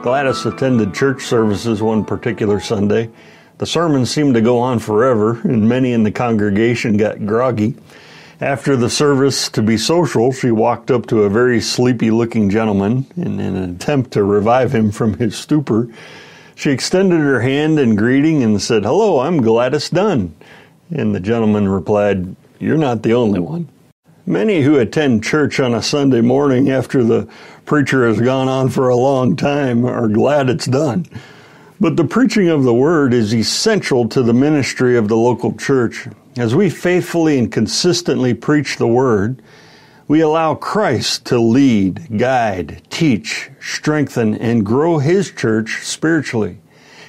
Gladys attended church services one particular Sunday. The sermon seemed to go on forever, and many in the congregation got groggy. After the service, to be social, she walked up to a very sleepy-looking gentleman, and in an attempt to revive him from his stupor, she extended her hand in greeting and said, "Hello, I'm Gladys Dunn." And the gentleman replied, "You're not the only one." Many who attend church on a Sunday morning after the preacher has gone on for a long time are glad it's done. But the preaching of the Word is essential to the ministry of the local church. As we faithfully and consistently preach the Word, we allow Christ to lead, guide, teach, strengthen, and grow His church spiritually.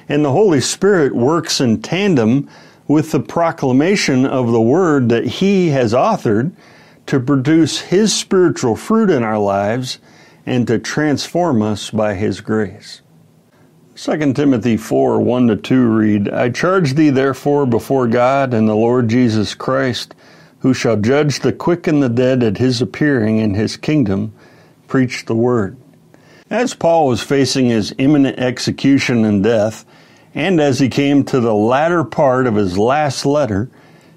And the Holy Spirit works in tandem with the proclamation of the Word that He has authored to produce His spiritual fruit in our lives and to transform us by His grace. 2 Timothy 4, 1-2 read, "I charge thee therefore before God and the Lord Jesus Christ, who shall judge the quick and the dead at His appearing in His kingdom, preach the word." As Paul was facing his imminent execution and death, and as he came to the latter part of his last letter,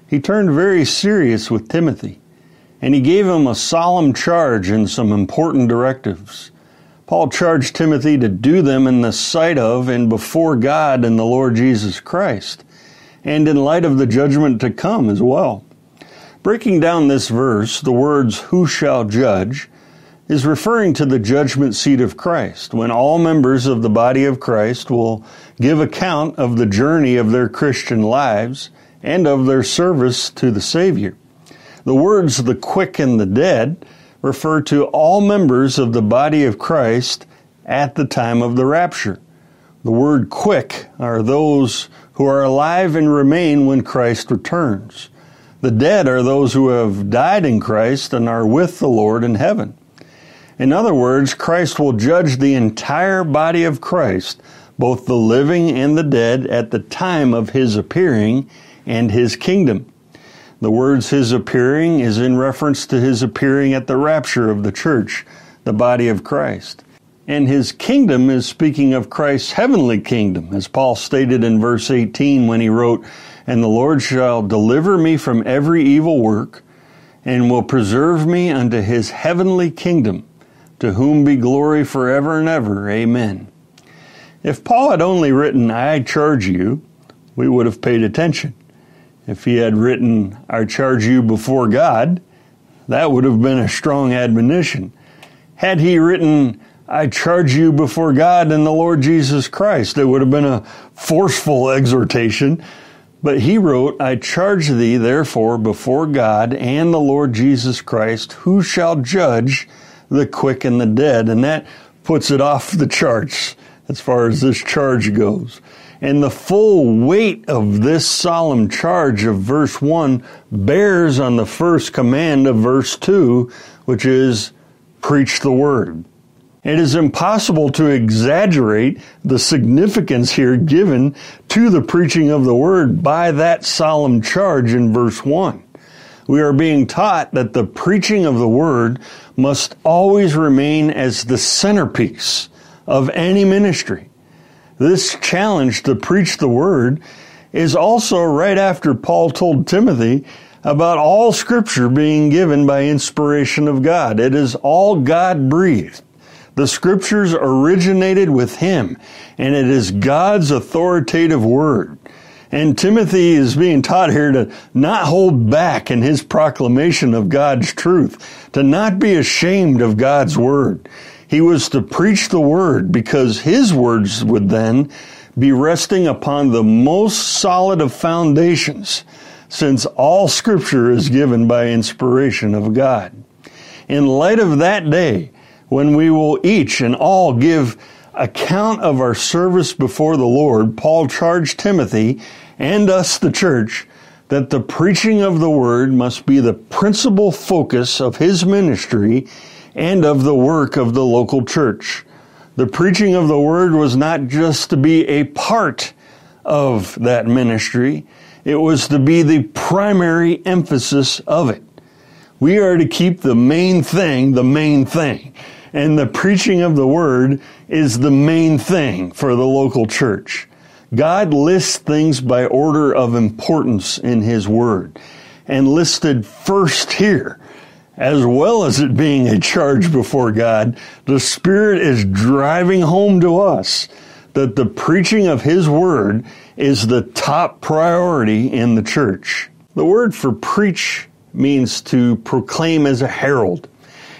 he turned very serious with Timothy. And he gave him a solemn charge and some important directives. Paul charged Timothy to do them in the sight of and before God and the Lord Jesus Christ, and in light of the judgment to come as well. Breaking down this verse, the words, "who shall judge," is referring to the judgment seat of Christ, when all members of the body of Christ will give account of the journey of their Christian lives and of their service to the Savior. The words, "the quick and the dead," refer to all members of the body of Christ at the time of the rapture. The word "quick" are those who are alive and remain when Christ returns. The dead are those who have died in Christ and are with the Lord in heaven. In other words, Christ will judge the entire body of Christ, both the living and the dead, at the time of His appearing and His kingdom. The words "His appearing" is in reference to His appearing at the rapture of the church, the body of Christ. And His kingdom is speaking of Christ's heavenly kingdom, as Paul stated in verse 18 when he wrote, "And the Lord shall deliver me from every evil work, and will preserve me unto His heavenly kingdom, to whom be glory forever and ever. Amen." If Paul had only written, "I charge you," we would have paid attention. If he had written, "I charge you before God," that would have been a strong admonition. Had he written, "I charge you before God and the Lord Jesus Christ," it would have been a forceful exhortation. But he wrote, "I charge thee therefore before God and the Lord Jesus Christ, who shall judge the quick and the dead." And that puts it off the charts as far as this charge goes. And the full weight of this solemn charge of verse 1 bears on the first command of verse 2, which is, "Preach the word." It is impossible to exaggerate the significance here given to the preaching of the word by that solemn charge in verse 1. We are being taught that the preaching of the word must always remain as the centerpiece of any ministry. This challenge to preach the word is also right after Paul told Timothy about all Scripture being given by inspiration of God. It is all God-breathed. The Scriptures originated with Him, and it is God's authoritative word. And Timothy is being taught here to not hold back in his proclamation of God's truth, to not be ashamed of God's word. He was to preach the word because his words would then be resting upon the most solid of foundations, since all Scripture is given by inspiration of God. In light of that day, when we will each and all give account of our service before the Lord, Paul charged Timothy and us, the church, that the preaching of the word must be the principal focus of his ministry and of the work of the local church. The preaching of the word was not just to be a part of that ministry, it was to be the primary emphasis of it. We are to keep the main thing the main thing. And the preaching of the word is the main thing for the local church. God lists things by order of importance in His Word, and listed first here, as well as it being a charge before God, the Spirit is driving home to us that the preaching of His Word is the top priority in the church. The word for preach means to proclaim as a herald.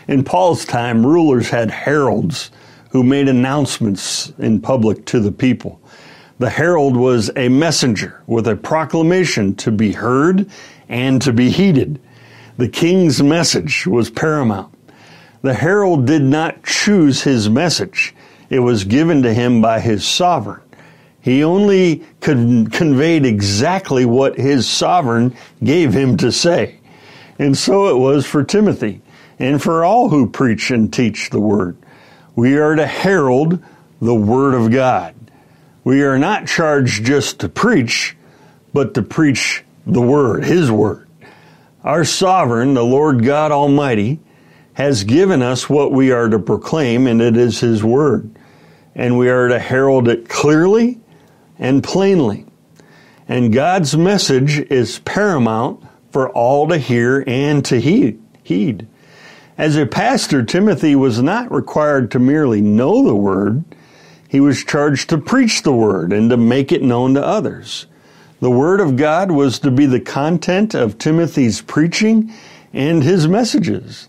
In Paul's time, rulers had heralds who made announcements in public to the people. The herald was a messenger with a proclamation to be heard and to be heeded. The king's message was paramount. The herald did not choose his message. It was given to him by his sovereign. He only conveyed exactly what his sovereign gave him to say. And so it was for Timothy and for all who preach and teach the word. We are to herald the word of God. We are not charged just to preach, but to preach the Word, His Word. Our sovereign, the Lord God Almighty, has given us what we are to proclaim, and it is His Word. And we are to herald it clearly and plainly. And God's message is paramount for all to hear and to heed. As a pastor, Timothy was not required to merely know the Word. He was charged to preach the word and to make it known to others. The word of God was to be the content of Timothy's preaching and his messages.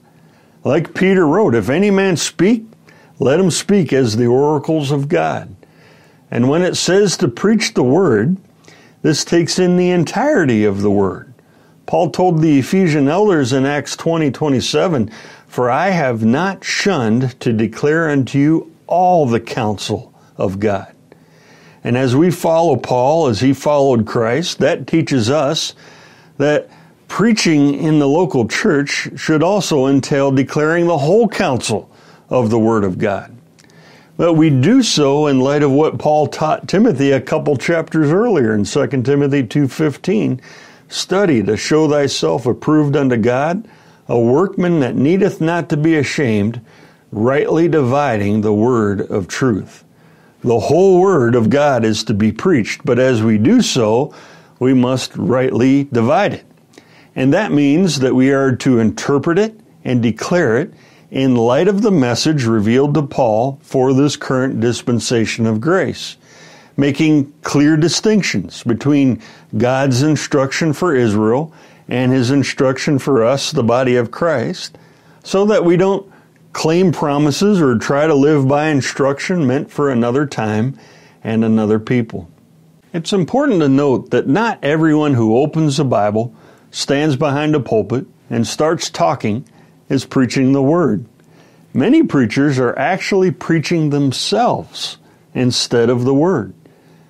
Like Peter wrote, if any man speak, let him speak as the oracles of God. And when it says to preach the word, this takes in the entirety of the word. Paul told the Ephesian elders in Acts 20:27, for I have not shunned to declare unto you all the counsel of God. And as we follow Paul, as he followed Christ, that teaches us that preaching in the local church should also entail declaring the whole counsel of the Word of God. But we do so in light of what Paul taught Timothy a couple chapters earlier in 2 Timothy 2:15, study to show thyself approved unto God, a workman that needeth not to be ashamed, rightly dividing the word of truth. The whole word of God is to be preached, but as we do so, we must rightly divide it. And that means that we are to interpret it and declare it in light of the message revealed to Paul for this current dispensation of grace, making clear distinctions between God's instruction for Israel and His instruction for us, the body of Christ, so that we don't claim promises or try to live by instruction meant for another time and another people. It's important to note that not everyone who opens the Bible, stands behind a pulpit, and starts talking is preaching the Word. Many preachers are actually preaching themselves instead of the Word.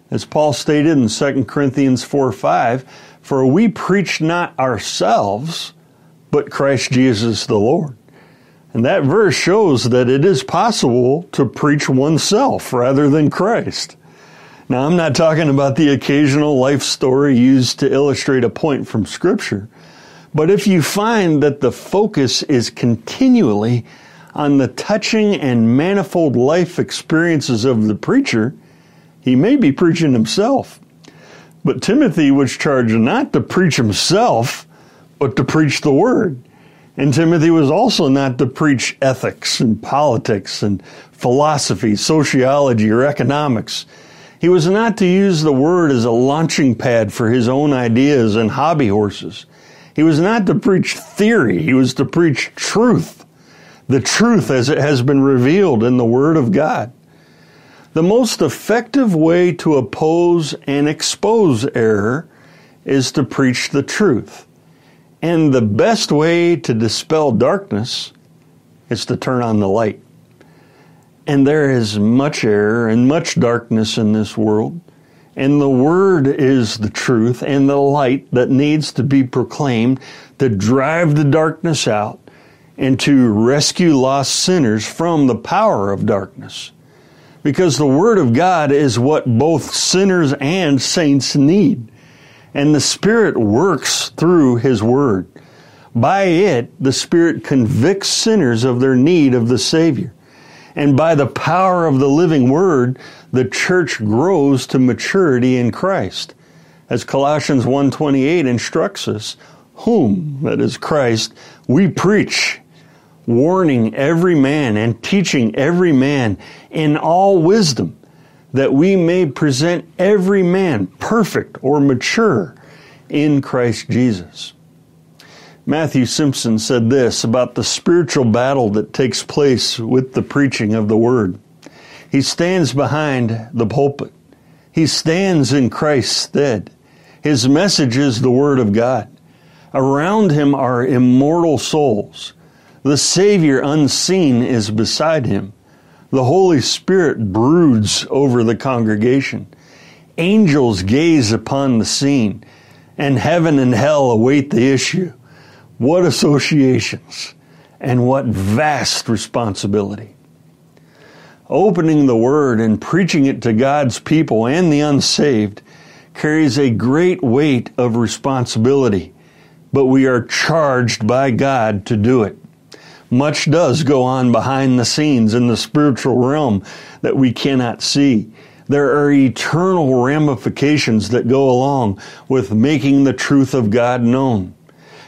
As Paul stated in 2 Corinthians 4:5, for we preach not ourselves, but Christ Jesus the Lord. And that verse shows that it is possible to preach oneself rather than Christ. Now, I'm not talking about the occasional life story used to illustrate a point from Scripture, but if you find that the focus is continually on the touching and manifold life experiences of the preacher, he may be preaching himself. But Timothy was charged not to preach himself, but to preach the Word. And Timothy was also not to preach ethics and politics and philosophy, sociology, or economics. He was not to use the word as a launching pad for his own ideas and hobby horses. He was not to preach theory. He was to preach truth, the truth as it has been revealed in the Word of God. The most effective way to oppose and expose error is to preach the truth. And the best way to dispel darkness is to turn on the light. And there is much error and much darkness in this world. And the Word is the truth and the light that needs to be proclaimed to drive the darkness out and to rescue lost sinners from the power of darkness. Because the Word of God is what both sinners and saints need. And the Spirit works through His Word. By it, the Spirit convicts sinners of their need of the Savior. And by the power of the living Word, the church grows to maturity in Christ. As Colossians 1:28 instructs us, whom, that is Christ, we preach, warning every man and teaching every man in all wisdom, that we may present every man perfect or mature in Christ Jesus. Matthew Simpson said this about the spiritual battle that takes place with the preaching of the Word. He stands behind the pulpit. He stands in Christ's stead. His message is the Word of God. Around him are immortal souls. The Savior unseen is beside him. The Holy Spirit broods over the congregation. Angels gaze upon the scene, and heaven and hell await the issue. What associations and what vast responsibility. Opening the Word and preaching it to God's people and the unsaved carries a great weight of responsibility, but we are charged by God to do it. Much does go on behind the scenes in the spiritual realm that we cannot see. There are eternal ramifications that go along with making the truth of God known.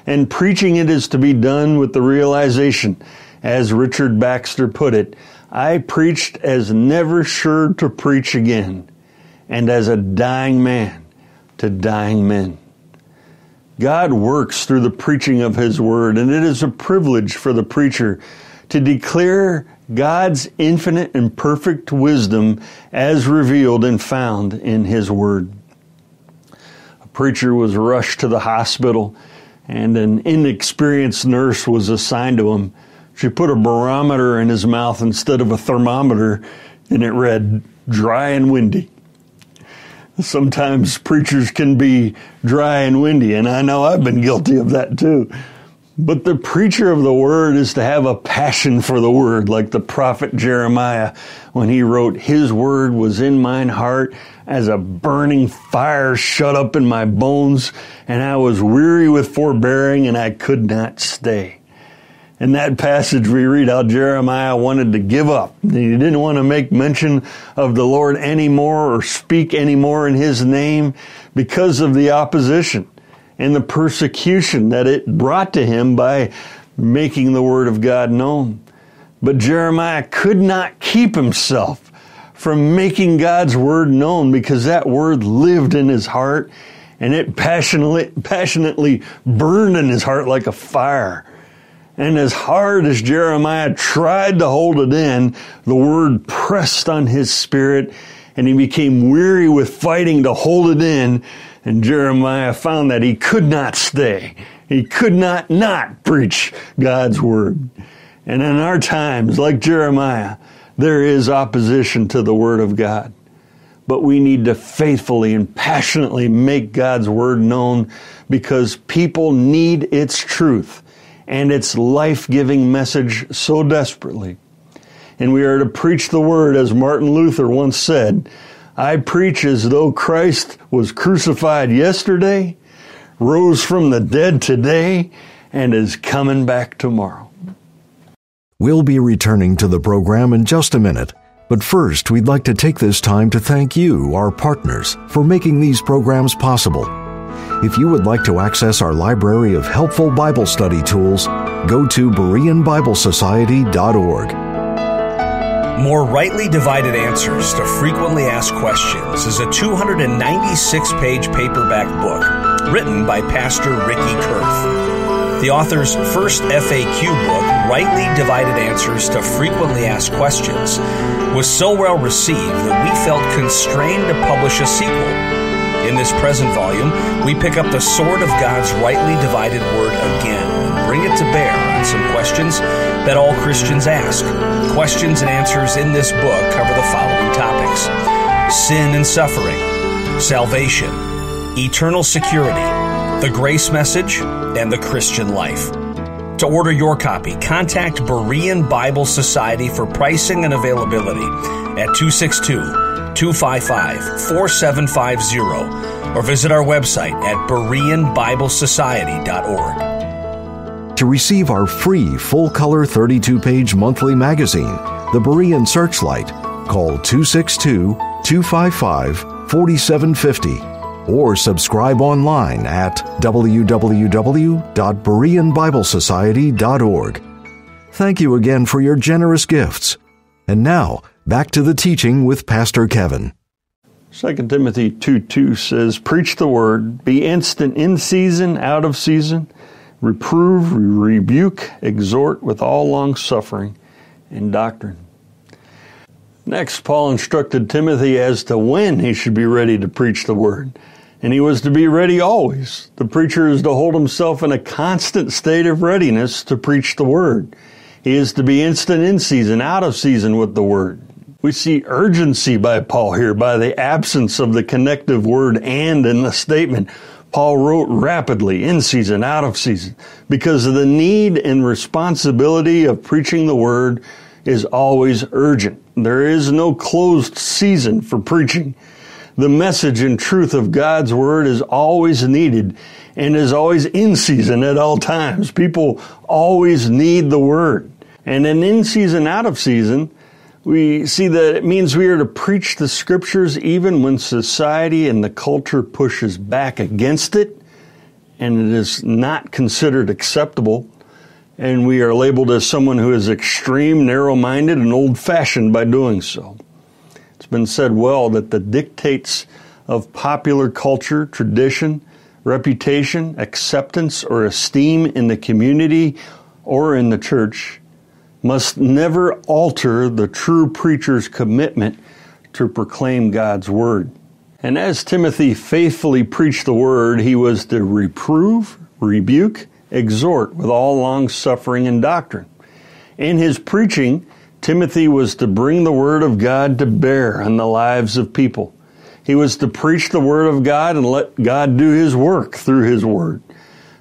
And preaching it is to be done with the realization, as Richard Baxter put it, I preached as never sure to preach again, and as a dying man to dying men. God works through the preaching of His Word, and it is a privilege for the preacher to declare God's infinite and perfect wisdom as revealed and found in His Word. A preacher was rushed to the hospital, and an inexperienced nurse was assigned to him. She put a barometer in his mouth instead of a thermometer, and it read, dry and windy. Sometimes preachers can be dry and windy, and I know I've been guilty of that too. But the preacher of the Word is to have a passion for the Word, like the prophet Jeremiah when he wrote, His Word was in mine heart as a burning fire shut up in my bones, and I was weary with forbearing, and I could not stay. In that passage we read how Jeremiah wanted to give up. He didn't want to make mention of the Lord anymore or speak anymore in His name because of the opposition and the persecution that it brought to him by making the Word of God known. But Jeremiah could not keep himself from making God's Word known because that Word lived in his heart and it passionately burned in his heart like a fire. And as hard as Jeremiah tried to hold it in, the Word pressed on his spirit and he became weary with fighting to hold it in. And Jeremiah found that he could not stay. He could not preach God's Word. And in our times, like Jeremiah, there is opposition to the Word of God. But we need to faithfully and passionately make God's Word known because people need its truth and its life-giving message so desperately. And we are to preach the Word, as Martin Luther once said, I preach as though Christ was crucified yesterday, rose from the dead today, and is coming back tomorrow. We'll be returning to the program in just a minute. But first, we'd like to take this time to thank you, our partners, for making these programs possible. If you would like to access our library of helpful Bible study tools, go to BereanBibleSociety.org. More Rightly Divided Answers to Frequently Asked Questions is a 296-page paperback book written by Pastor Ricky Kurth. The author's first FAQ book, Rightly Divided Answers to Frequently Asked Questions, was so well received that we felt constrained to publish a sequel. In this present volume, we pick up the sword of God's rightly divided word again and bring it to bear on some questions that all Christians ask. Questions and answers in this book cover the following topics: sin and suffering, salvation, eternal security, the grace message, and the Christian life. To order your copy, contact Berean Bible Society for pricing and availability at 262-255-4750 or visit our website at BereanBibleSociety.org. To receive our free, full-color 32-page monthly magazine, The Berean Searchlight, call 262-255-4750. Or subscribe online at www.BereanBibleSociety.org. Thank you again for your generous gifts. And now, back to the teaching with Pastor Kevin. 2 Timothy 2:2 says, "Preach the word, be instant in season, out of season, reprove, rebuke, exhort with all longsuffering and doctrine." Next, Paul instructed Timothy as to when he should be ready to preach the word. And he was to be ready always. The preacher is to hold himself in a constant state of readiness to preach the word. He is to be instant in season, out of season with the word. We see urgency by Paul here, by the absence of the connective word "and" in the statement. Paul wrote rapidly, in season, out of season, because of the need and responsibility of preaching the word is always urgent. There is no closed season for preaching. The message and truth of God's word is always needed and is always in season at all times. People always need the word. And in season, out of season, we see that it means we are to preach the scriptures even when society and the culture pushes back against it and it is not considered acceptable. And we are labeled as someone who is extreme, narrow-minded, and old-fashioned by doing so. It's been said well that the dictates of popular culture, tradition, reputation, acceptance, or esteem in the community or in the church must never alter the true preacher's commitment to proclaim God's word. And as Timothy faithfully preached the word, he was to reprove, rebuke, exhort with all long-suffering and doctrine. In his preaching, Timothy was to bring the word of God to bear on the lives of people. He was to preach the word of God and let God do his work through his word.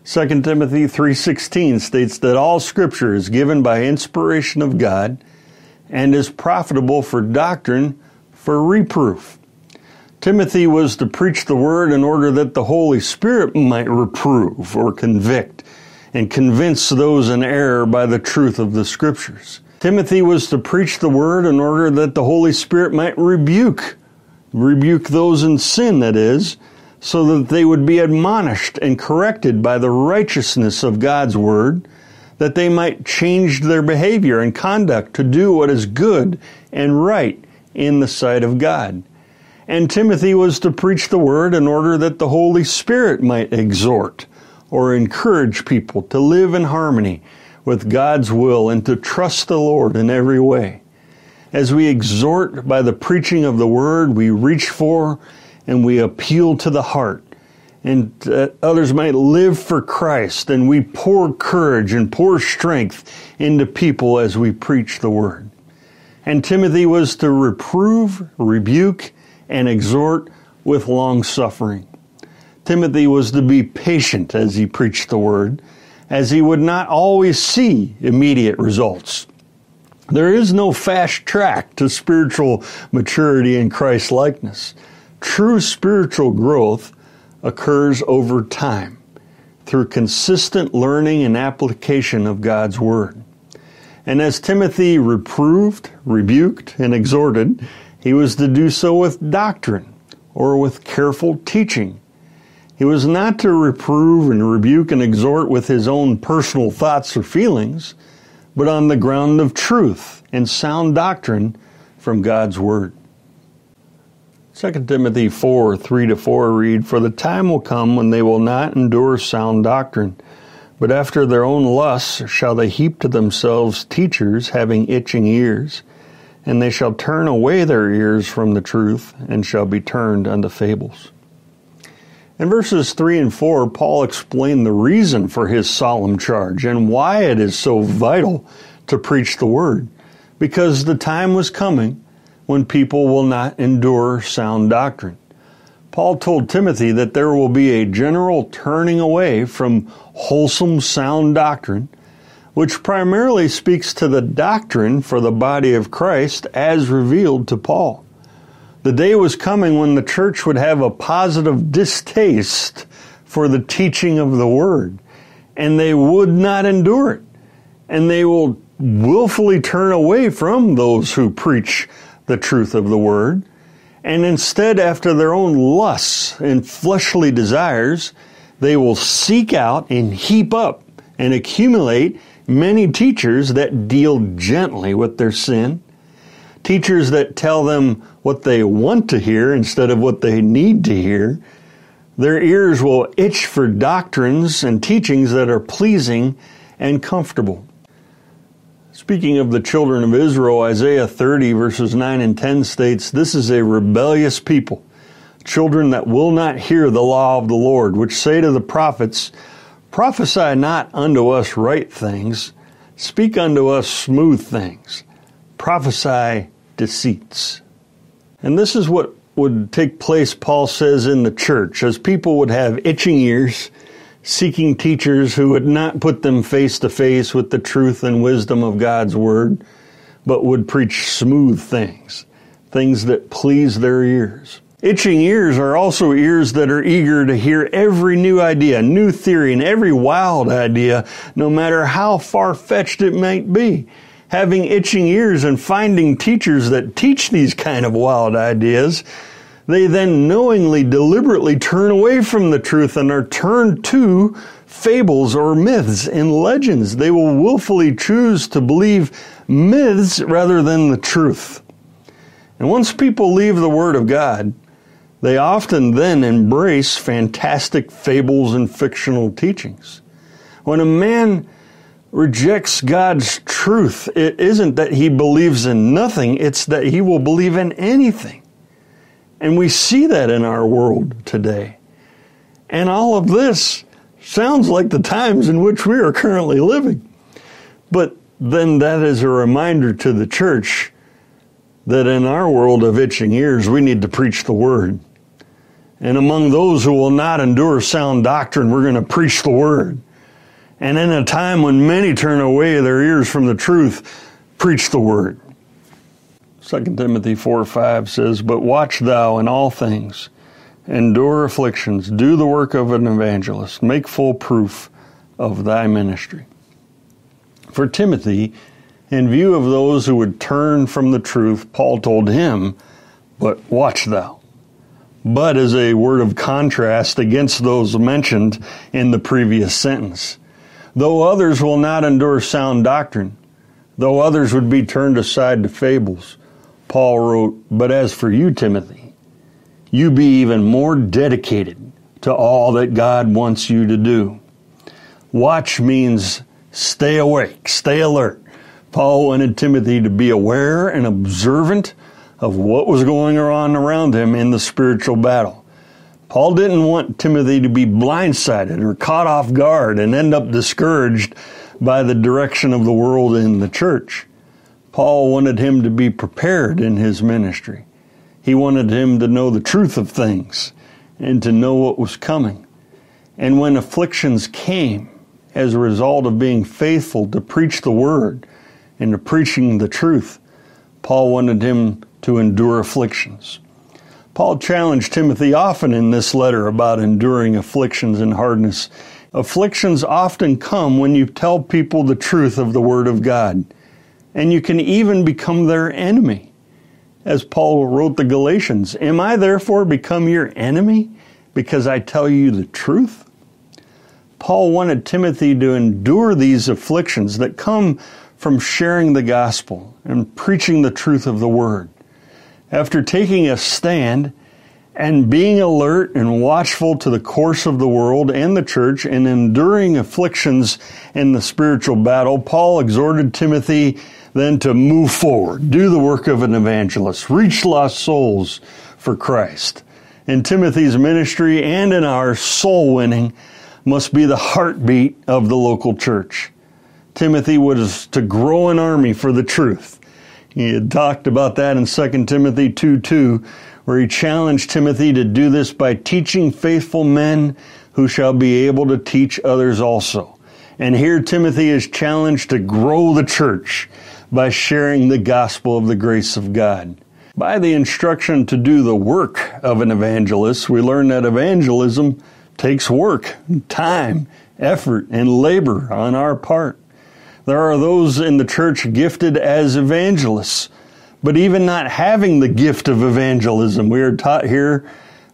2 Timothy 3:16 states that all scripture is given by inspiration of God and is profitable for doctrine, for reproof. Timothy was to preach the word in order that the Holy Spirit might reprove or convict and convince those in error by the truth of the scriptures. Timothy was to preach the word in order that the Holy Spirit might rebuke those in sin, that is, so that they would be admonished and corrected by the righteousness of God's word, that they might change their behavior and conduct to do what is good and right in the sight of God. And Timothy was to preach the word in order that the Holy Spirit might exhort or encourage people to live in harmony with God's will and to trust the Lord in every way. As we exhort by the preaching of the word, we reach for and we appeal to the heart, and others might live for Christ, and we pour courage and pour strength into people as we preach the word. And Timothy was to reprove, rebuke, and exhort with long-suffering. Timothy was to be patient as he preached the word, as he would not always see immediate results. There is no fast track to spiritual maturity in Christ-likeness. True spiritual growth occurs over time through consistent learning and application of God's word. And as Timothy reproved, rebuked, and exhorted, he was to do so with doctrine or with careful teaching. He was not to reprove and rebuke and exhort with his own personal thoughts or feelings, but on the ground of truth and sound doctrine from God's word. 2 Timothy 4:3-4 read, "For the time will come when they will not endure sound doctrine, but after their own lusts shall they heap to themselves teachers having itching ears. And they shall turn away their ears from the truth, and shall be turned unto fables." In verses 3 and 4, Paul explained the reason for his solemn charge and why it is so vital to preach the word. Because the time was coming when people will not endure sound doctrine. Paul told Timothy that there will be a general turning away from wholesome sound doctrine, which primarily speaks to the doctrine for the body of Christ as revealed to Paul. The day was coming when the church would have a positive distaste for the teaching of the word, and they would not endure it, and they will willfully turn away from those who preach the truth of the word. And instead, after their own lusts and fleshly desires, they will seek out and heap up and accumulate many teachers that deal gently with their sin, teachers that tell them what they want to hear instead of what they need to hear. Their ears will itch for doctrines and teachings that are pleasing and comfortable. Speaking of the children of Israel, Isaiah 30 verses 9 and 10 states, "This is a rebellious people, children that will not hear the law of the Lord, which say to the prophets, prophesy not unto us right things, speak unto us smooth things, prophesy deceits." And this is what would take place, Paul says, in the church, as people would have itching ears, seeking teachers who would not put them face to face with the truth and wisdom of God's word, but would preach smooth things, things that please their ears. Itching ears are also ears that are eager to hear every new idea, new theory, and every wild idea, no matter how far-fetched it might be. Having itching ears and finding teachers that teach these kind of wild ideas, they then knowingly, deliberately turn away from the truth and are turned to fables or myths and legends. They will willfully choose to believe myths rather than the truth. And once people leave the Word of God, they often then embrace fantastic fables and fictional teachings. When a man rejects God's truth, it isn't that he believes in nothing, it's that he will believe in anything. And we see that in our world today. And all of this sounds like the times in which we are currently living. But then that is a reminder to the church that in our world of itching ears, we need to preach the word. And among those who will not endure sound doctrine, we're going to preach the word. And in a time when many turn away their ears from the truth, preach the word. 2 Timothy 4:5 says, "But watch thou in all things, endure afflictions, do the work of an evangelist, make full proof of thy ministry." For Timothy, in view of those who would turn from the truth, Paul told him, "But watch thou." But is a word of contrast against those mentioned in the previous sentence. Though others will not endure sound doctrine, though others would be turned aside to fables, Paul wrote, "But as for you, Timothy, you be even more dedicated to all that God wants you to do." Watch means stay awake, stay alert. Paul wanted Timothy to be aware and observant of what was going on around him in the spiritual battle. Paul didn't want Timothy to be blindsided or caught off guard and end up discouraged by the direction of the world in the church. Paul wanted him to be prepared in his ministry. He wanted him to know the truth of things and to know what was coming. And when afflictions came as a result of being faithful to preach the word and to preaching the truth, Paul wanted him to endure afflictions. Paul challenged Timothy often in this letter about enduring afflictions and hardness. Afflictions often come when you tell people the truth of the Word of God. And you can even become their enemy. As Paul wrote the Galatians, "Am I therefore become your enemy because I tell you the truth?" Paul wanted Timothy to endure these afflictions that come from sharing the gospel and preaching the truth of the word. After taking a stand and being alert and watchful to the course of the world and the church and enduring afflictions in the spiritual battle, Paul exhorted Timothy then to move forward, do the work of an evangelist, reach lost souls for Christ. in Timothy's ministry and in our soul winning must be the heartbeat of the local church. Timothy was to grow an army for the truth. He had talked about that in 2 Timothy 2:2, where he challenged Timothy to do this by teaching faithful men who shall be able to teach others also. And here Timothy is challenged to grow the church by sharing the gospel of the grace of God. By the instruction to do the work of an evangelist, we learn that evangelism takes work, time, effort, and labor on our part. There are those in the church gifted as evangelists, but even not having the gift of evangelism, we are taught here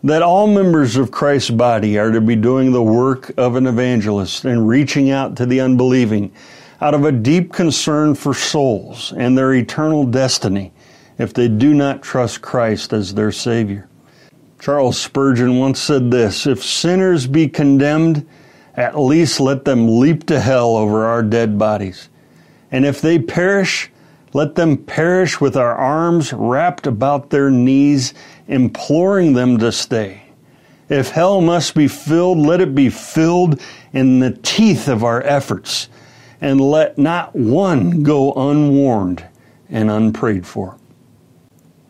that all members of Christ's body are to be doing the work of an evangelist and reaching out to the unbelieving out of a deep concern for souls and their eternal destiny if they do not trust Christ as their Savior. Charles Spurgeon once said this, "If sinners be condemned, at least let them leap to hell over our dead bodies. And if they perish, let them perish with our arms wrapped about their knees, imploring them to stay. If hell must be filled, let it be filled in the teeth of our efforts, and let not one go unwarned and unprayed for."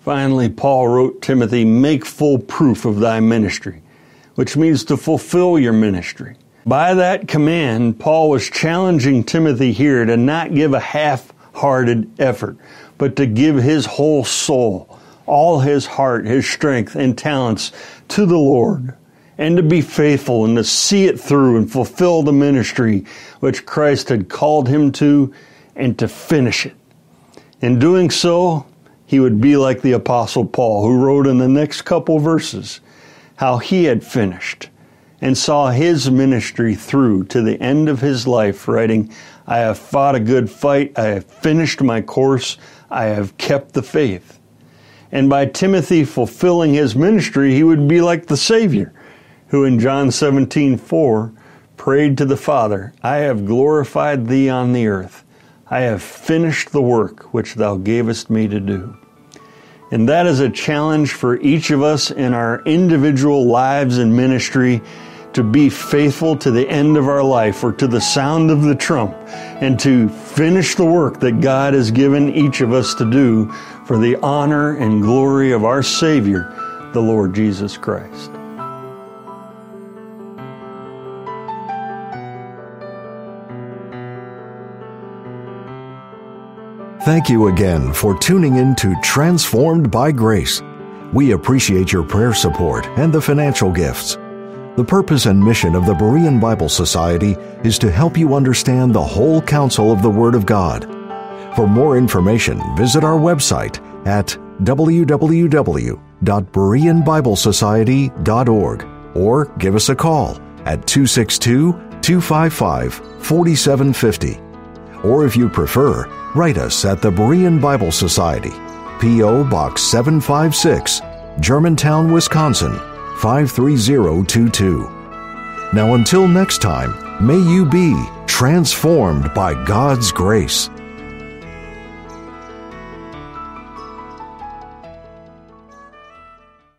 Finally, Paul wrote Timothy, "Make full proof of thy ministry," which means to fulfill your ministry. By that command, Paul was challenging Timothy here to not give a half-hearted effort, but to give his whole soul, all his heart, his strength, and talents to the Lord, and to be faithful and to see it through and fulfill the ministry which Christ had called him to, and to finish it. In doing so, he would be like the Apostle Paul, who wrote in the next couple verses how he had finished and saw his ministry through to the end of his life, writing, "I have fought a good fight, I have finished my course, I have kept the faith." And by Timothy fulfilling his ministry, he would be like the Savior, who in John 17:4 prayed to the Father, "I have glorified thee on the earth. I have finished the work which thou gavest me to do." And that is a challenge for each of us in our individual lives and ministry, to be faithful to the end of our life, or to the sound of the trump, and to finish the work that God has given each of us to do for the honor and glory of our Savior, the Lord Jesus Christ. Thank you again for tuning in to Transformed by Grace. We appreciate your prayer support and the financial gifts. The purpose and mission of the Berean Bible Society is to help you understand the whole counsel of the Word of God. For more information, visit our website at www.bereanbiblesociety.org or give us a call at 262-255-4750. Or if you prefer, write us at the Berean Bible Society, P.O. Box 756, Germantown, Wisconsin, 53022. Now until next time, may you be transformed by God's grace.